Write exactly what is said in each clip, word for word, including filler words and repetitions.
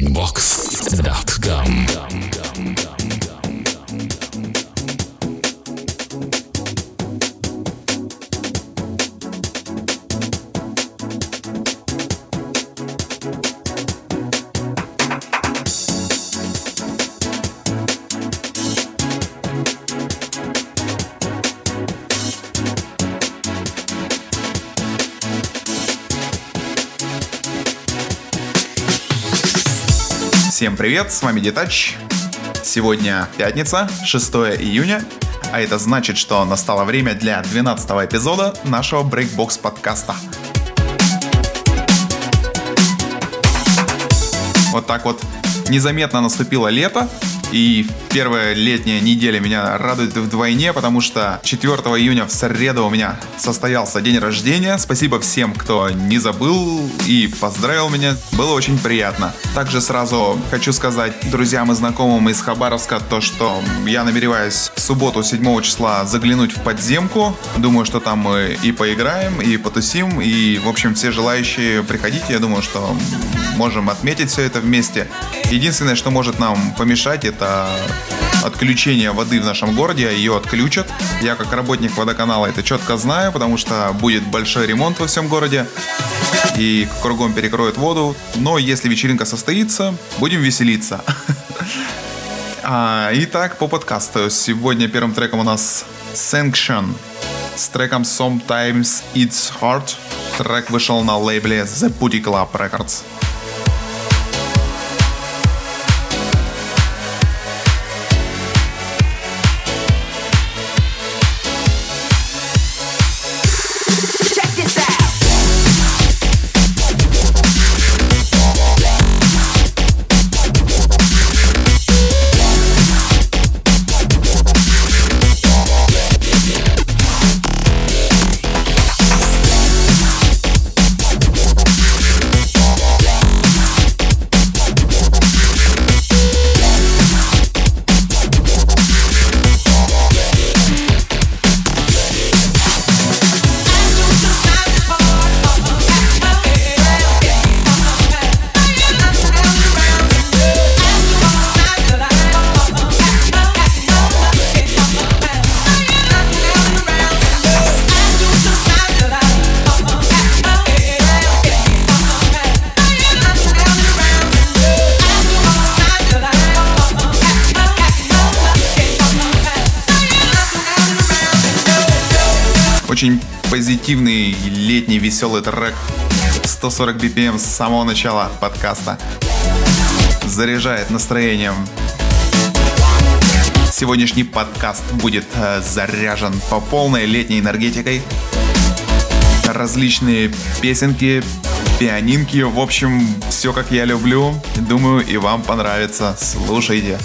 breakbox dot com. Всем привет, с вами Детач. Сегодня пятница, шестое июня, а это значит, что настало время для двенадцатого эпизода нашего Breakbox подкаста. Вот так вот незаметно наступило лето, и первая летняя неделя меня радует вдвойне, потому что четвёртого июня в среду у меня состоялся день рождения. Спасибо всем, кто не забыл и поздравил меня. Было очень приятно. Также сразу хочу сказать друзьям и знакомым из Хабаровска то, что я намереваюсь в субботу седьмого числа заглянуть в подземку. Думаю, что там мы и поиграем, и потусим, и, в общем, все желающие приходите. Я думаю, что можем отметить все это вместе. Единственное, что может нам помешать, это отключение воды в нашем городе, ее отключат. Я как работник водоканала это четко знаю, потому что будет большой ремонт во всем городе и кругом перекроют воду. Но если вечеринка состоится, будем веселиться. Итак, по подкасту. Сегодня первым треком у нас Sanction с треком Sometimes It's Hard. Трек вышел на лейбле The Booty Club Records. Очень позитивный летний веселый трек, сто сорок би пи эм с самого начала подкаста, заряжает настроением. Сегодняшний подкаст будет заряжен по полной летней энергетикой. Различные песенки, пианинки, в общем, все как я люблю. Думаю, и вам понравится. Слушайте.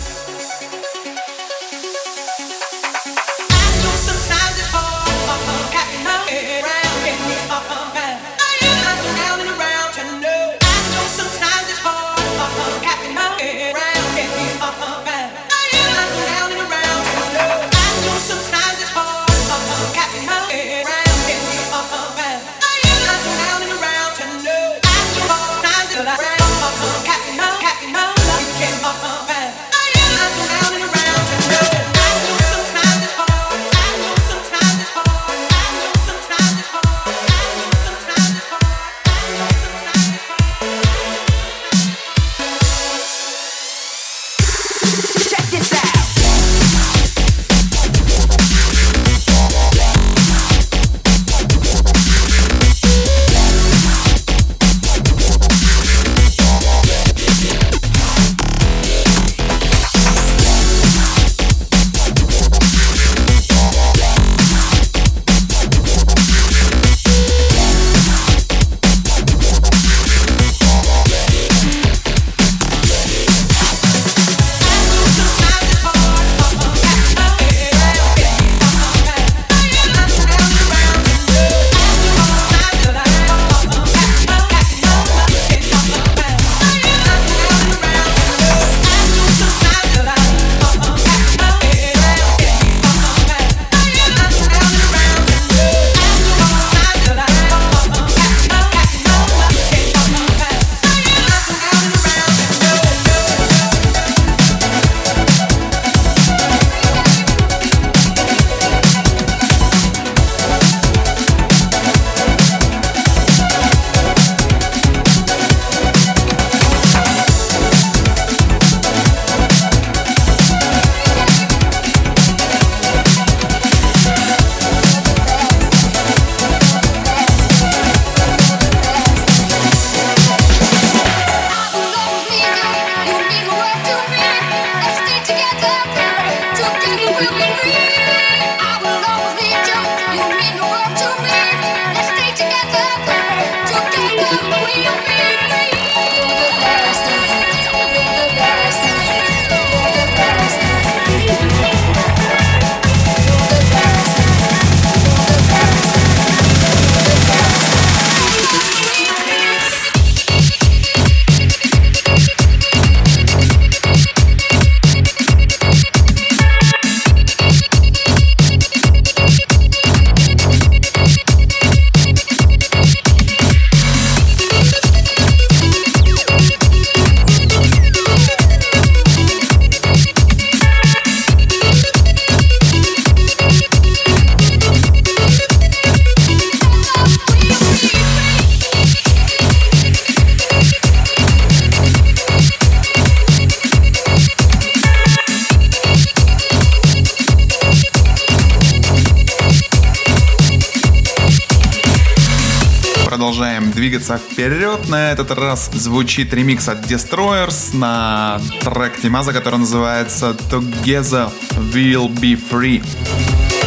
двигаться вперед. На этот раз звучит ремикс от Destroyers на трек Тимаза, который называется Together We'll Be Free.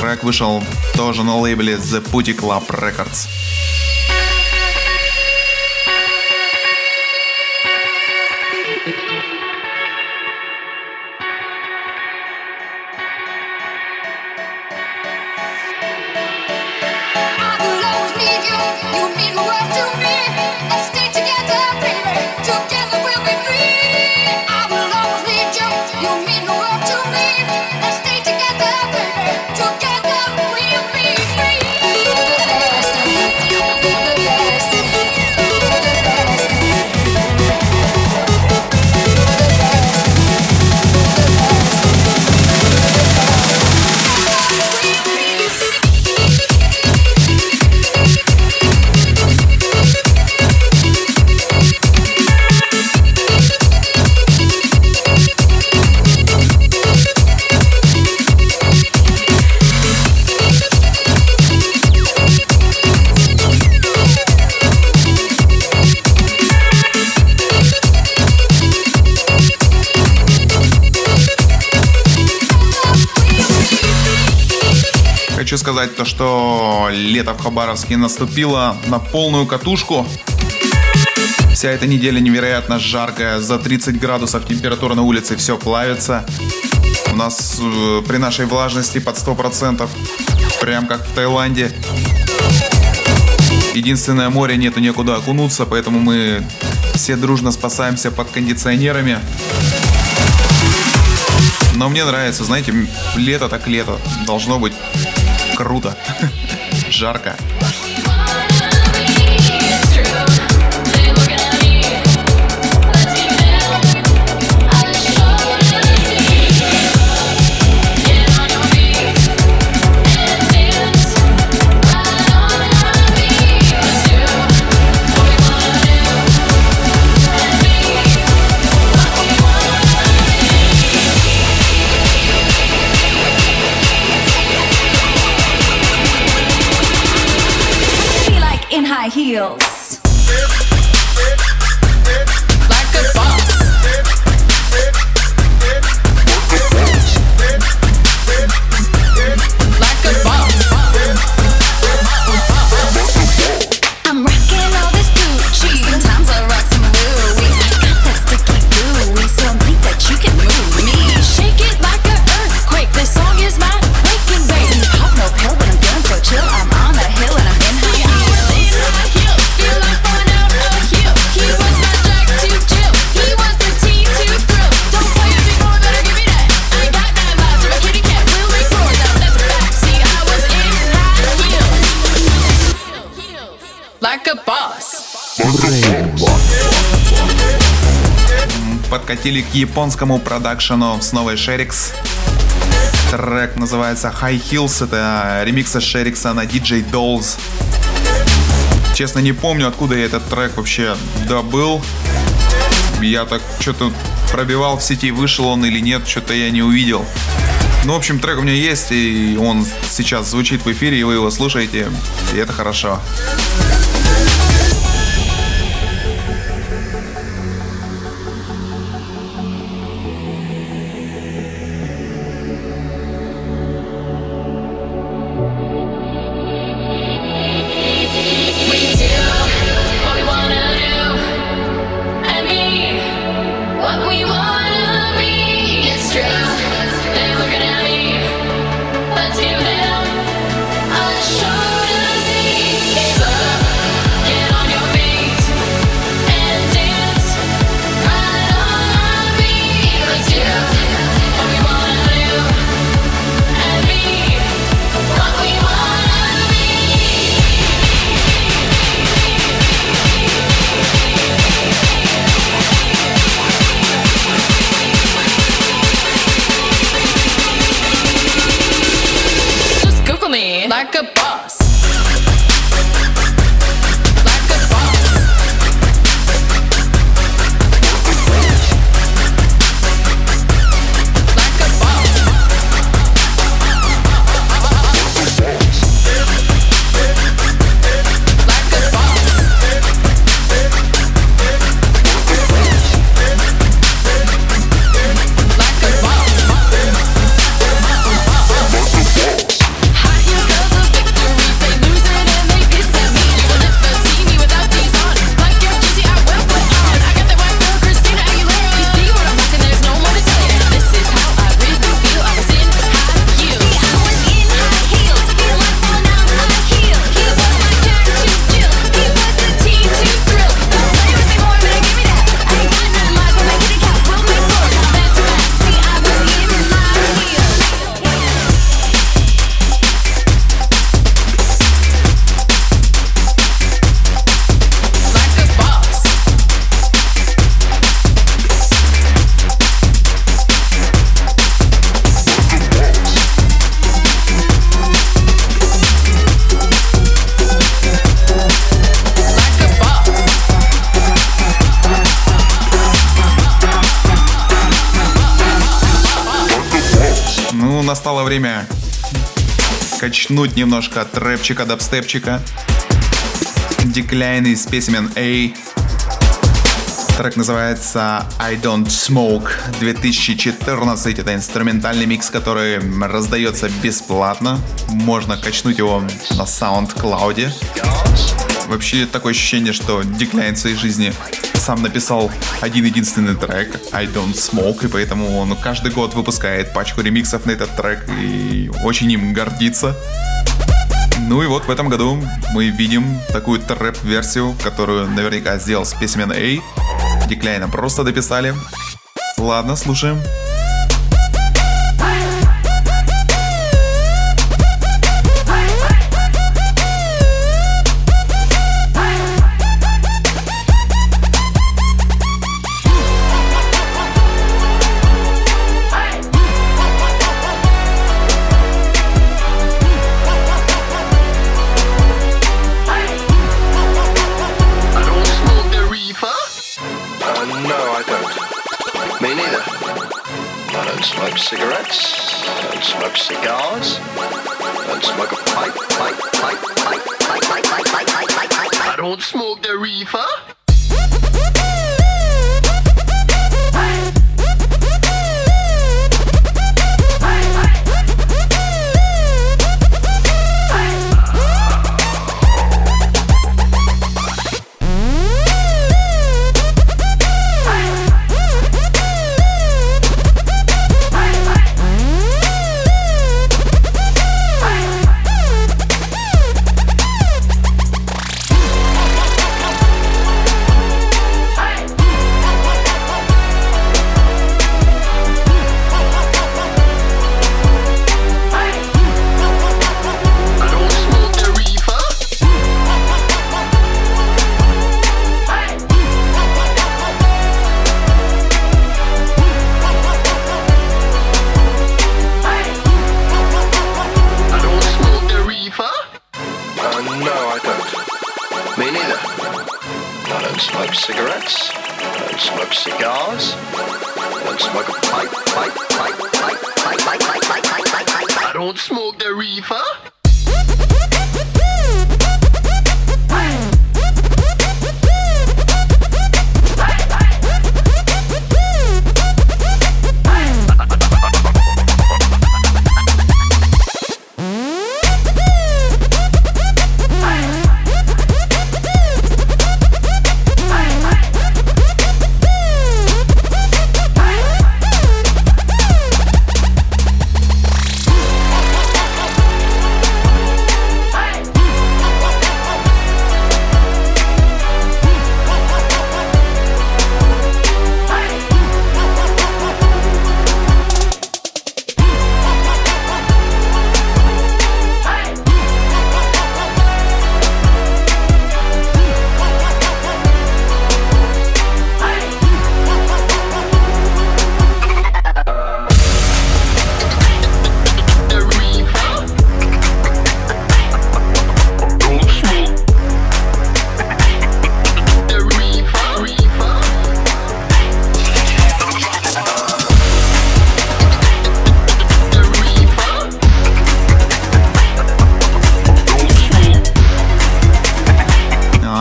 Трек вышел тоже на лейбле The Booty Club Records. Хочу сказать то, что лето в Хабаровске наступило на полную катушку. Вся эта неделя невероятно жаркая, за тридцать градусов температура на улице, все плавится. У нас э, при нашей влажности под сто процентов, прям как в Таиланде. Единственное море, нету некуда окунуться, поэтому мы все дружно спасаемся под кондиционерами. Но мне нравится, знаете, лето так лето, должно быть. Круто. Жарко. Heels. Like a boss. Like a boss. I'm rocking all this Gucci. Sometimes I rock some Louis. I got that sticky gooey, something that you can move me. Shake it like an earthquake. This song is my waking baby. Pop no pill, but I'm down for chill. I'm on a hill and I'm in high heels. Like a boss. Подкатили к японскому продакшену с новой Шерикс. Трек называется High Heels. Это ремикс от Шерикса на ди джей Dolls. Честно, не помню, откуда я этот трек вообще добыл. Я так что-то пробивал в сети, вышел он или нет, что-то я не увидел. Ну, в общем, трек у меня есть, и он сейчас звучит в эфире, и вы его слушаете, и это хорошо. настало время качнуть немножко от рэпчика, дабстепчика. Decline и Specimen A. Трек называется I Don't Smoke две тысячи четырнадцать. Это инструментальный микс, который раздается бесплатно. Можно качнуть его на SoundCloud. Вообще такое ощущение, что Decline в своей жизни сам написал один-единственный трек I Don't Smoke, и поэтому он каждый год выпускает пачку ремиксов на этот трек и очень им гордится. Ну и вот в этом году мы видим такую трэп-версию, которую наверняка сделал Specimen A. Деклайна просто дописали. Ладно, слушаем.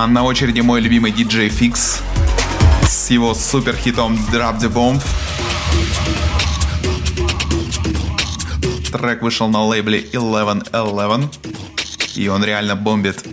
На очереди мой любимый ди джей Fix с его суперхитом Drop the Bomb. Трек вышел на лейбле Eleven Eleven, и он реально бомбит.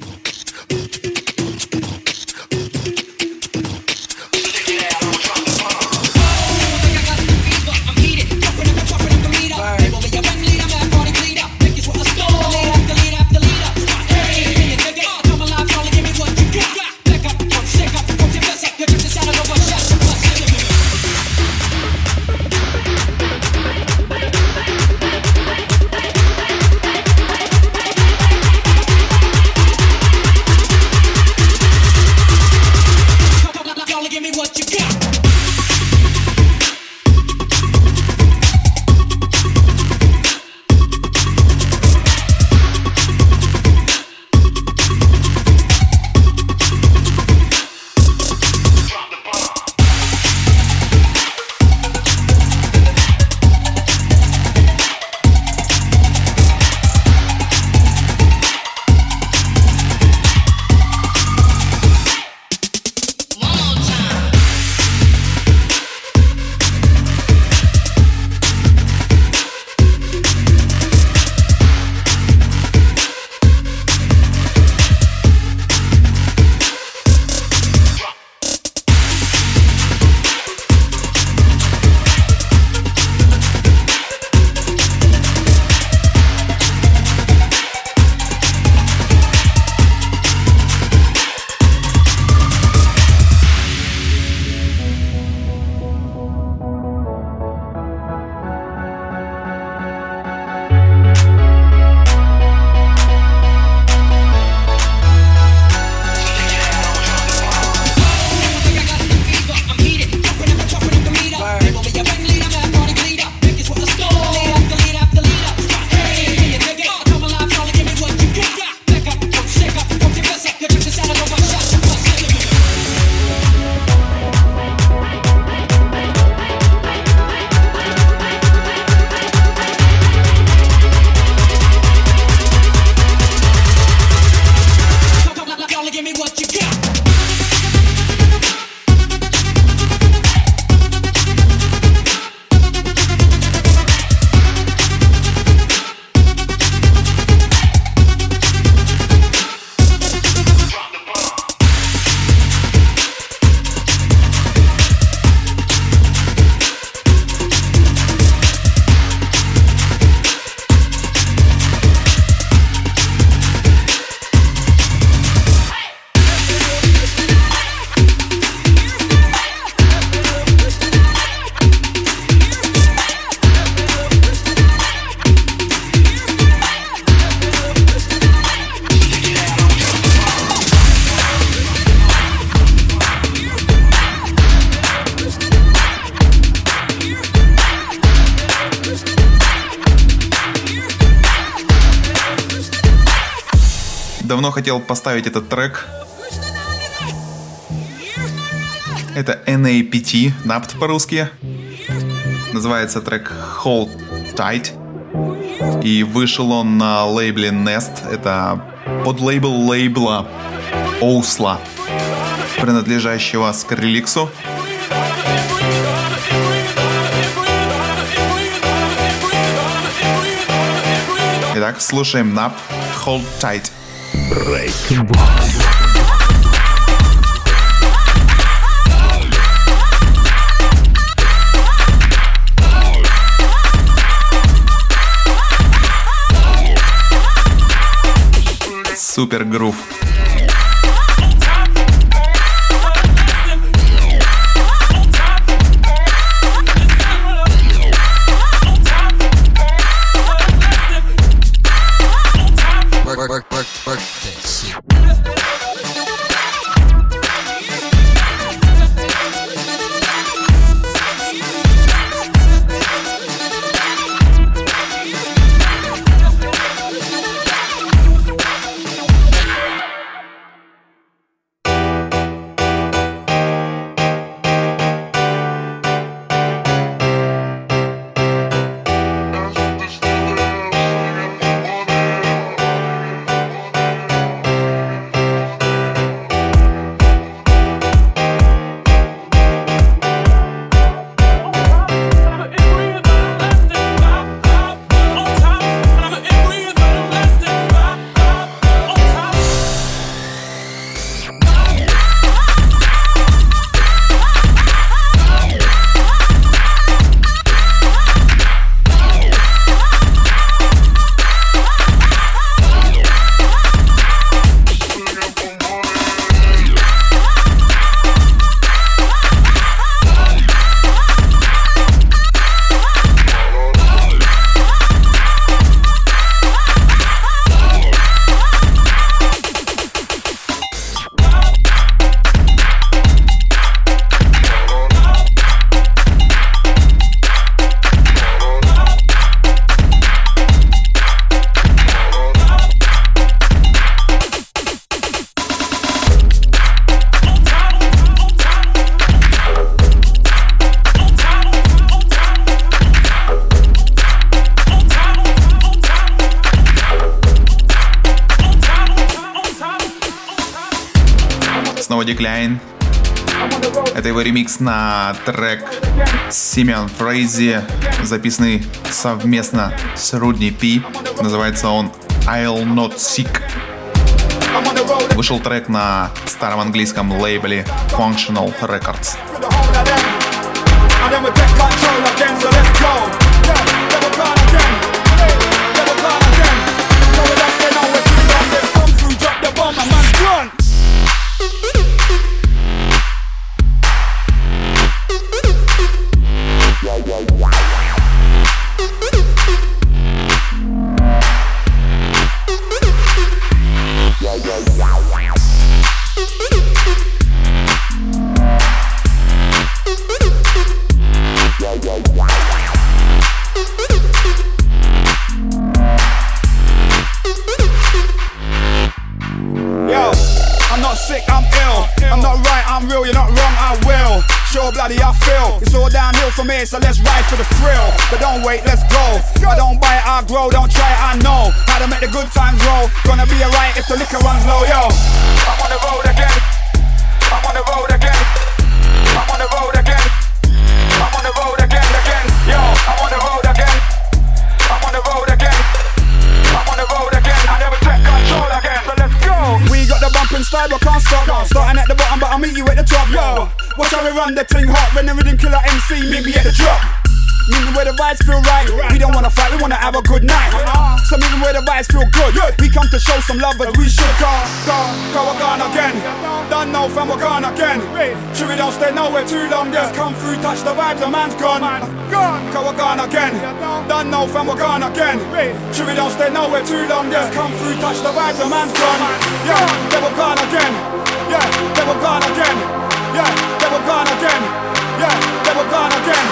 Давно хотел поставить этот трек. Это Эн Эй Пи Ти, Эн Эй Пи Ти по-русски. Называется трек Hold Tight. И вышел он на лейбле Nest. Это подлейбл лейбла оусла, принадлежащего Скриллексу. Итак, слушаем N A P T Hold Tight. Breakbox. Супер грув. Decline. Это его ремикс на трек Симион Фрейзи, записанный совместно с Рудни Пи. Называется он I'll Not Sick. Вышел трек на старом английском лейбле Functional Records. So let's ride for the thrill, but don't wait, let's go. I don't buy it, I grow, don't try it, I know how to make the good times roll. Gonna be alright if the liquor runs low, yo. I'm on the road again. I'm on the road again. I'm on the road again. I'm on the road again, again. Yo, I'm on the road again. I'm on the road again. I'm on the road again. I never take control again, so let's go. We got the bumping style, but can't stop. Starting at the bottom, but I'll meet you at the top, yo. Watch how we run the thing hot, when the rhythm killer Эм Си meet me at the drop. Meaning where the vibes feel right, we don't wanna fight, we wanna have a good night. So meaning where the vibes feel good, we come to show some love as we should. Go, go, go, we're gone again. Done now fam, we're gone again. Sure we don't stay nowhere too long, just come through, touch the vibes, the man's gone. Go, we're gone again. Done now fam, we're gone again. Sure we don't stay nowhere too long, just come through, touch the vibes, the man's gone. Yeah, they were gone again. Yeah, they were gone again. Yeah, they were gone again. Yeah, they were gone again.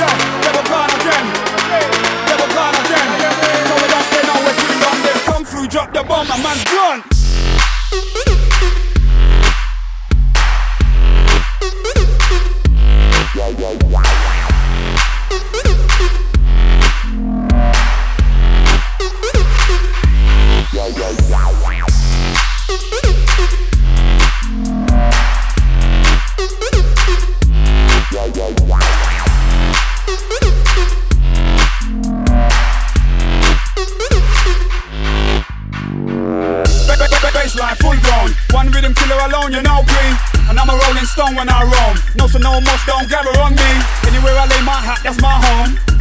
Yeah, they were gone again. They were gone again. So we don't stay nowhere too long. They come through, drop the bomb, a man's gone.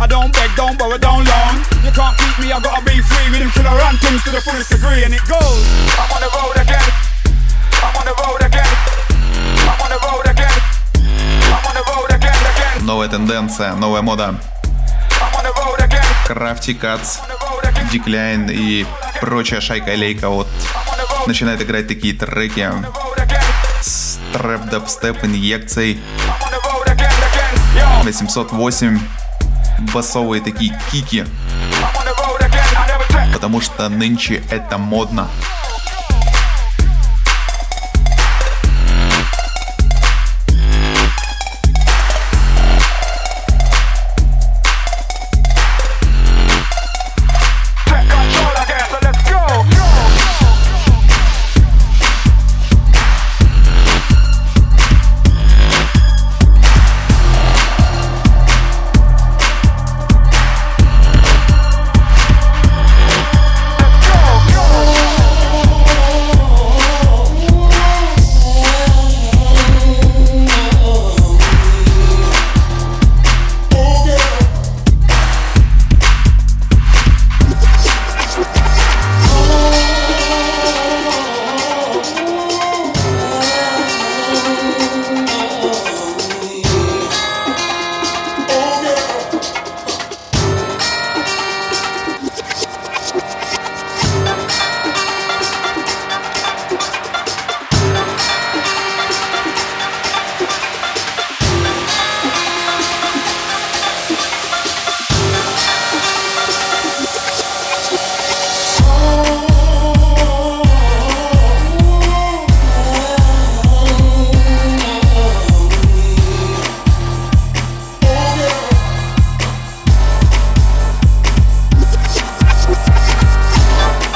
I don't beg, don't borrow, don't loan. You can't keep me, I gotta be free with them killer anthems to the fullest degree, and it goes. I'm on the road again. I'm on the road again. I'm on the road again. I'm on the road again, again. Новая тенденция, новая мода. Crafty Cuts, Decline и прочая шайка-лейка вот начинает играть такие треки с трэп-дабстеп инъекцией. восемьсот восемь басовые такие кики, потому что нынче это модно.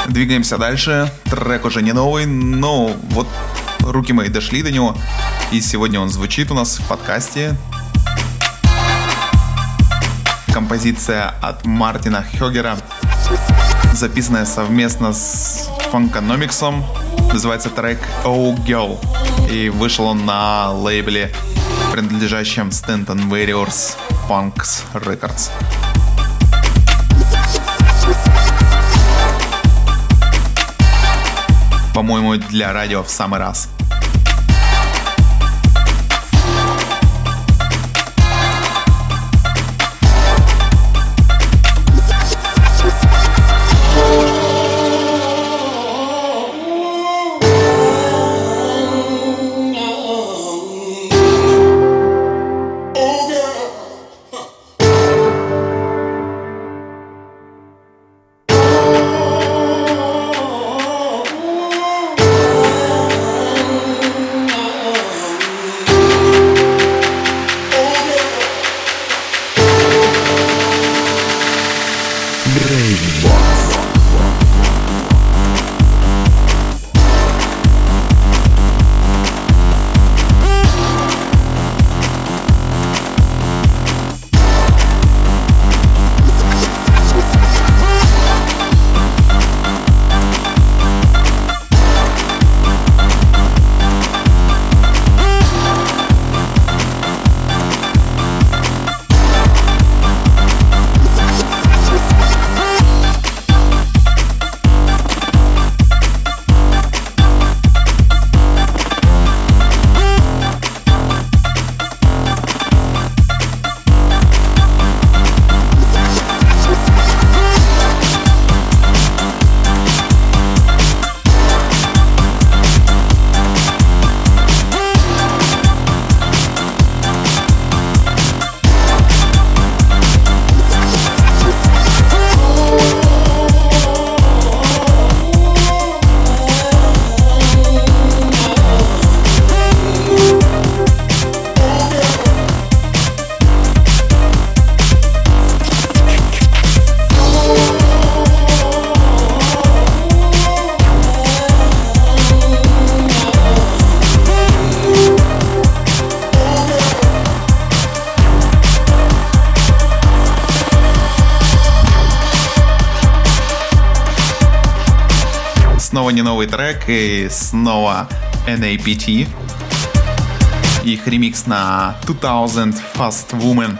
Двигаемся дальше. Трек уже не новый, но вот руки мои дошли до него. И сегодня он звучит у нас в подкасте. Композиция от Мартина Хёгера, записанная совместно с Funkonomics. Называется трек Oh Girl. И вышел он на лейбле, принадлежащем Stanton Warriors, Funk Records. По-моему, для радио в самый раз. Трек и снова Эн Эй Пи Ти, их ремикс на двухтысячный Fast Woman.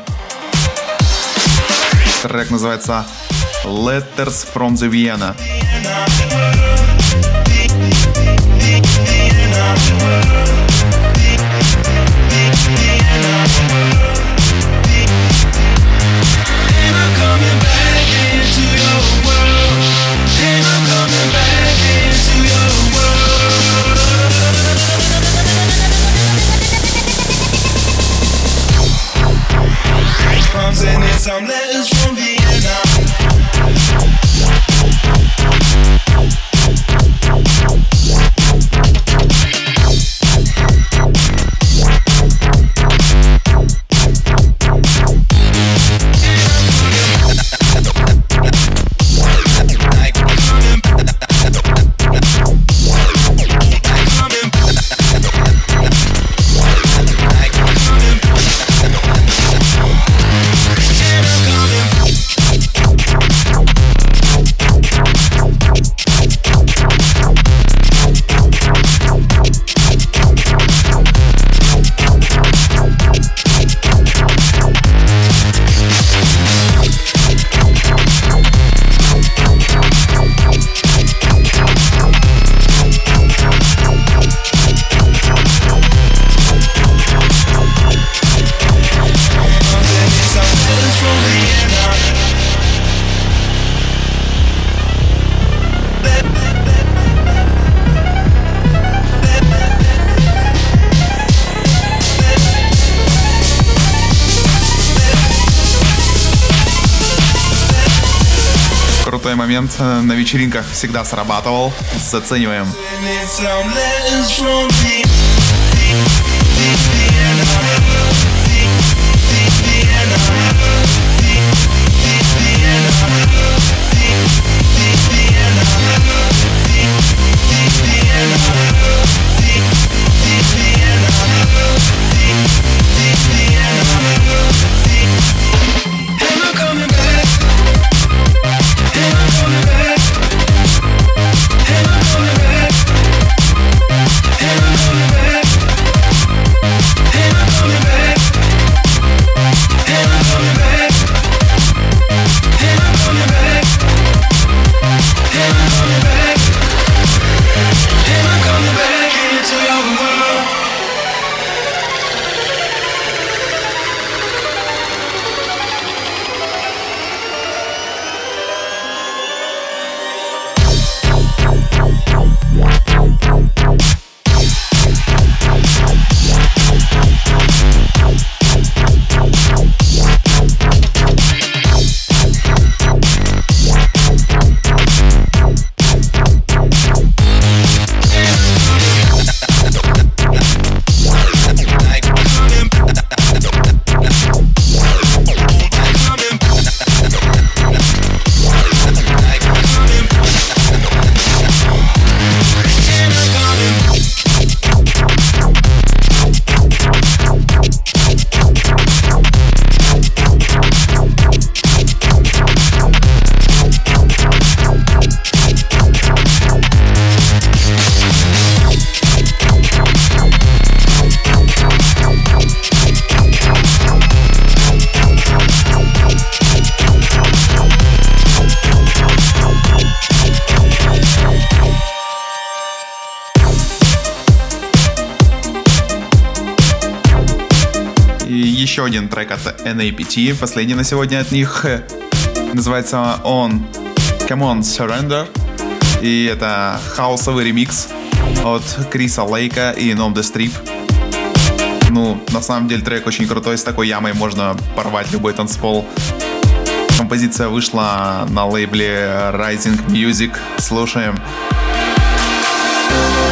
Трек называется Letters from the Vienna. And it's some letters from момент на вечеринках всегда срабатывал. Зацениваем. Еще один трек от Эн Эй Пи Ти, последний на сегодня от них, называется On Come On Surrender, и это хаосовый ремикс от Криса Лейка и Nom The Strip. Ну, на самом деле трек очень крутой, с такой ямой можно порвать любой танцпол. Композиция вышла на лейбле Rising Music, слушаем.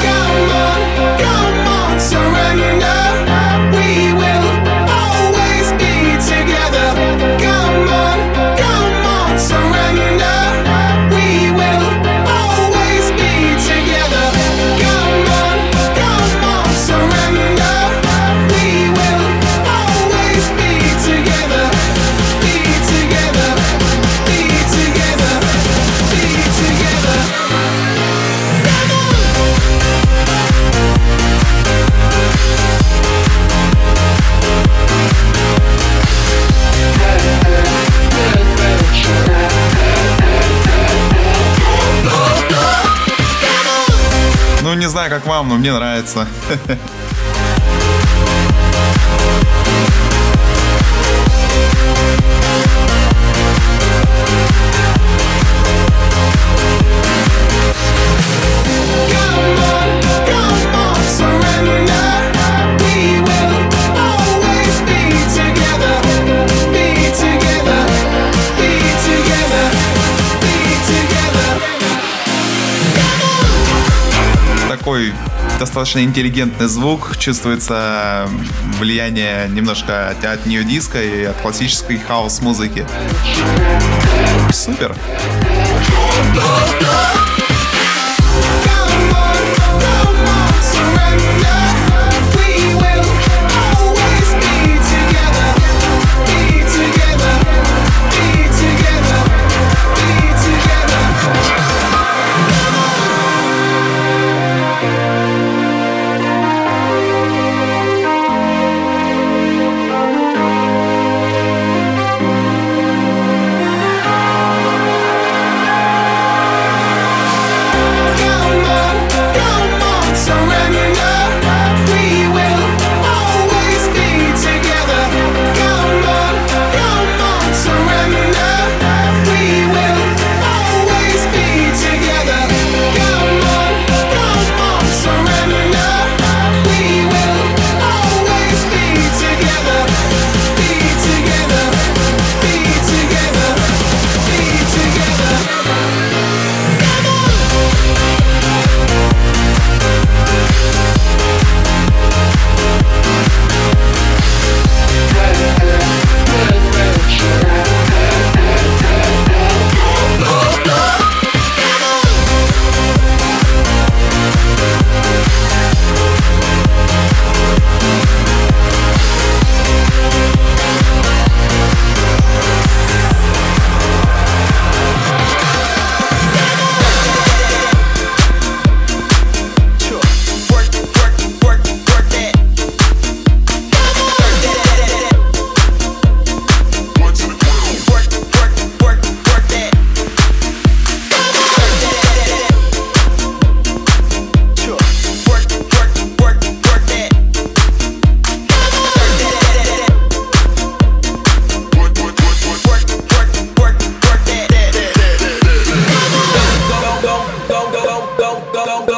Come on, come on, surrender, we will знаю, как вам, но мне нравится. Достаточно интеллигентный звук, чувствуется влияние немножко от, от нью-диска и от классической хаус-музыки. Супер!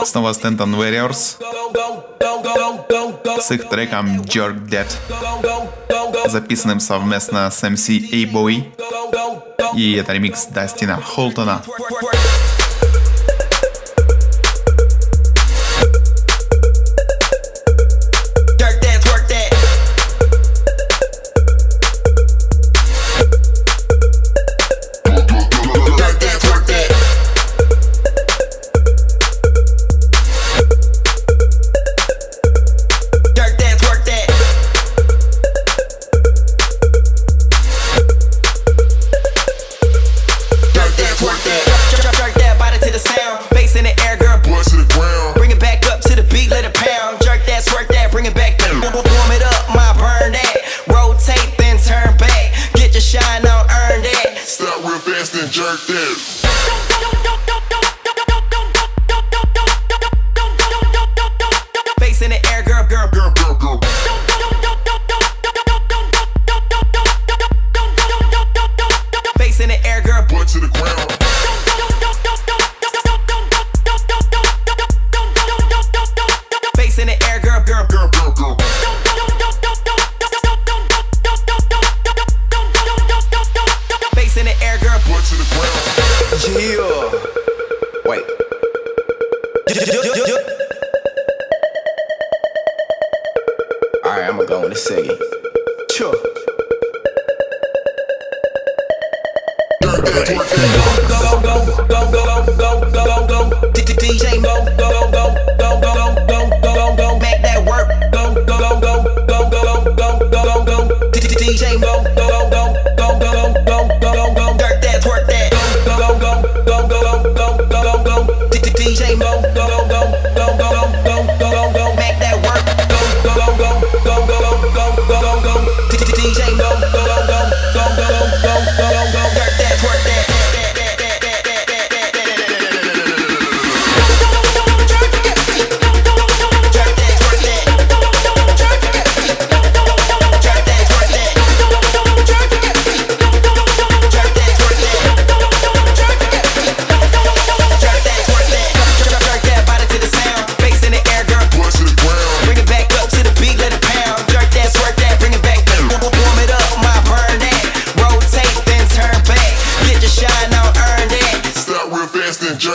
Снова Stanton Warriors с их треком Jerk That, записанным совместно с эм си A-Boy, и это ремикс Дастина Холтона.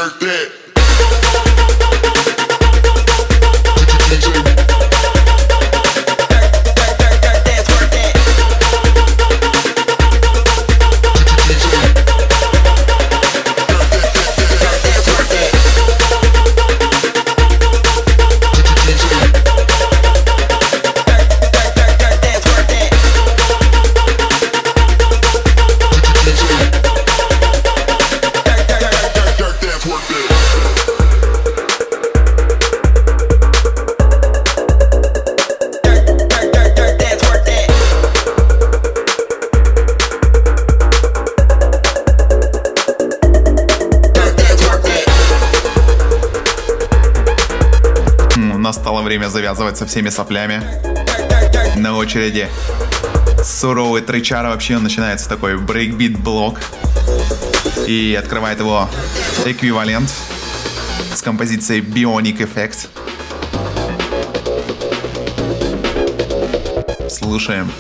work that. Время завязывать со всеми соплями. На очереди суровый тречар, вообще начинается такой брейкбит-блок. И открывает его эквивалент с композицией Bionic Effect. Слушаем.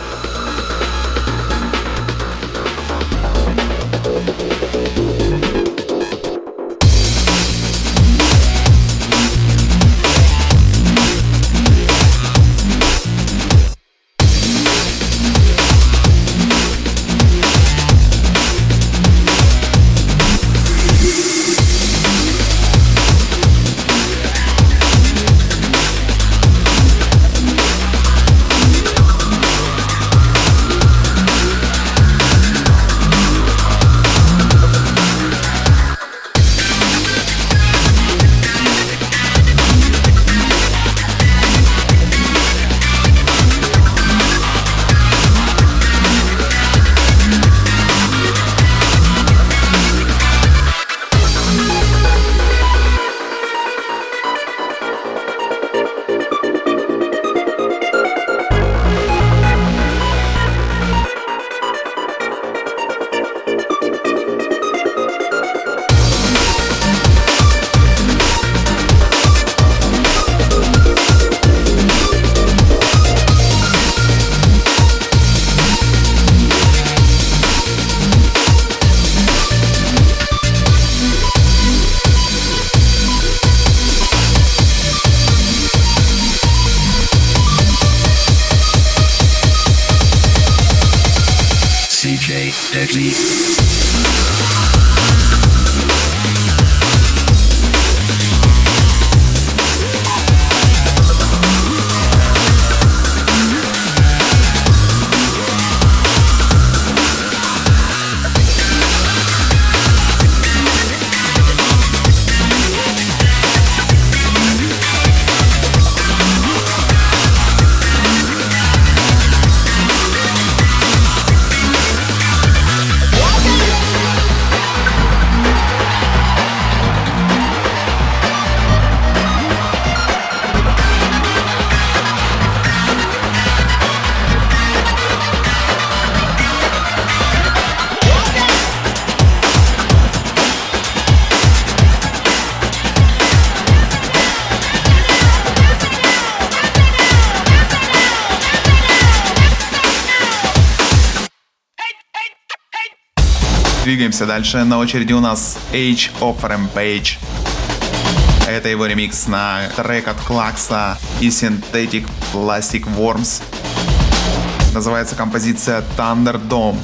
Двигаемся дальше. На очереди у нас H of Rampage. Это его ремикс на трек от Клакса и Synthetic Plastic Worms. Называется композиция Thunderdome.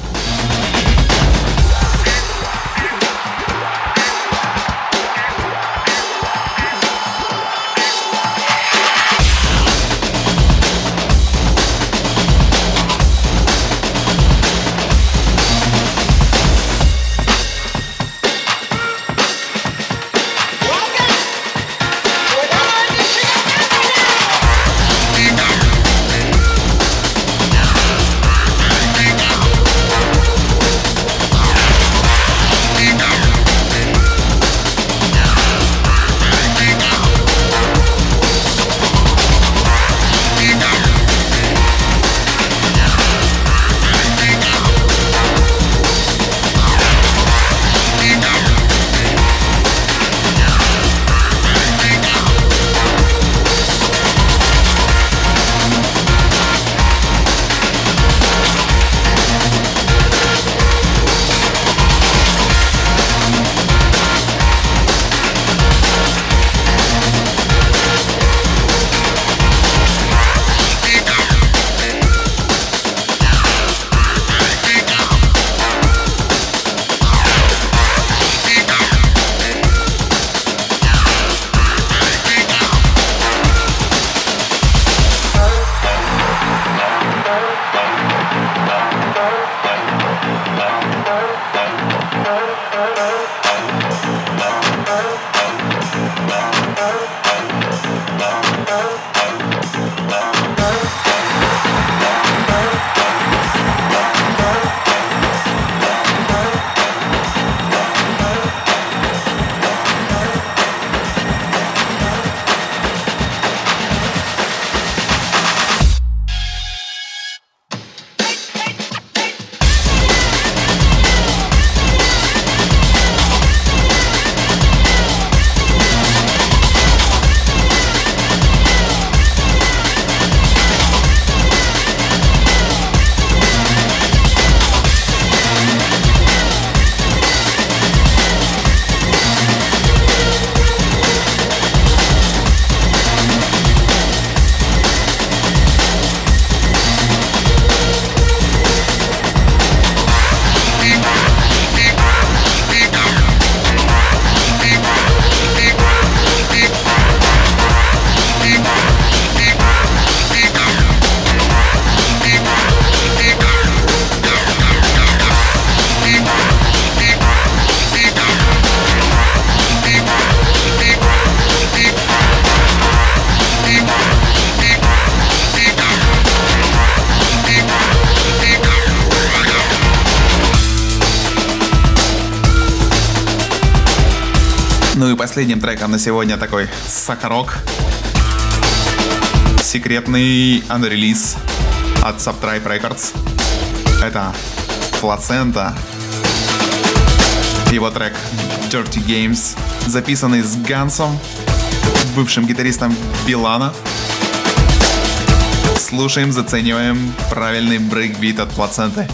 Ну и последним треком на сегодня такой сахарок. Секретный анрелиз от Subtribe Records. Это Плацента. Его трек Dirty Games, записанный с Гансом, бывшим гитаристом Билана. Слушаем, зацениваем правильный брейкбит от Плаценты.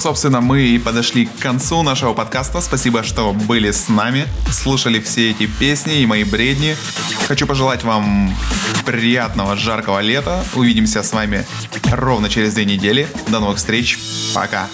Собственно, мы и подошли к концу нашего подкаста. Спасибо, что были с нами, слушали все эти песни и мои бредни. Хочу пожелать вам приятного жаркого лета. Увидимся с вами ровно через две недели. До новых встреч. Пока.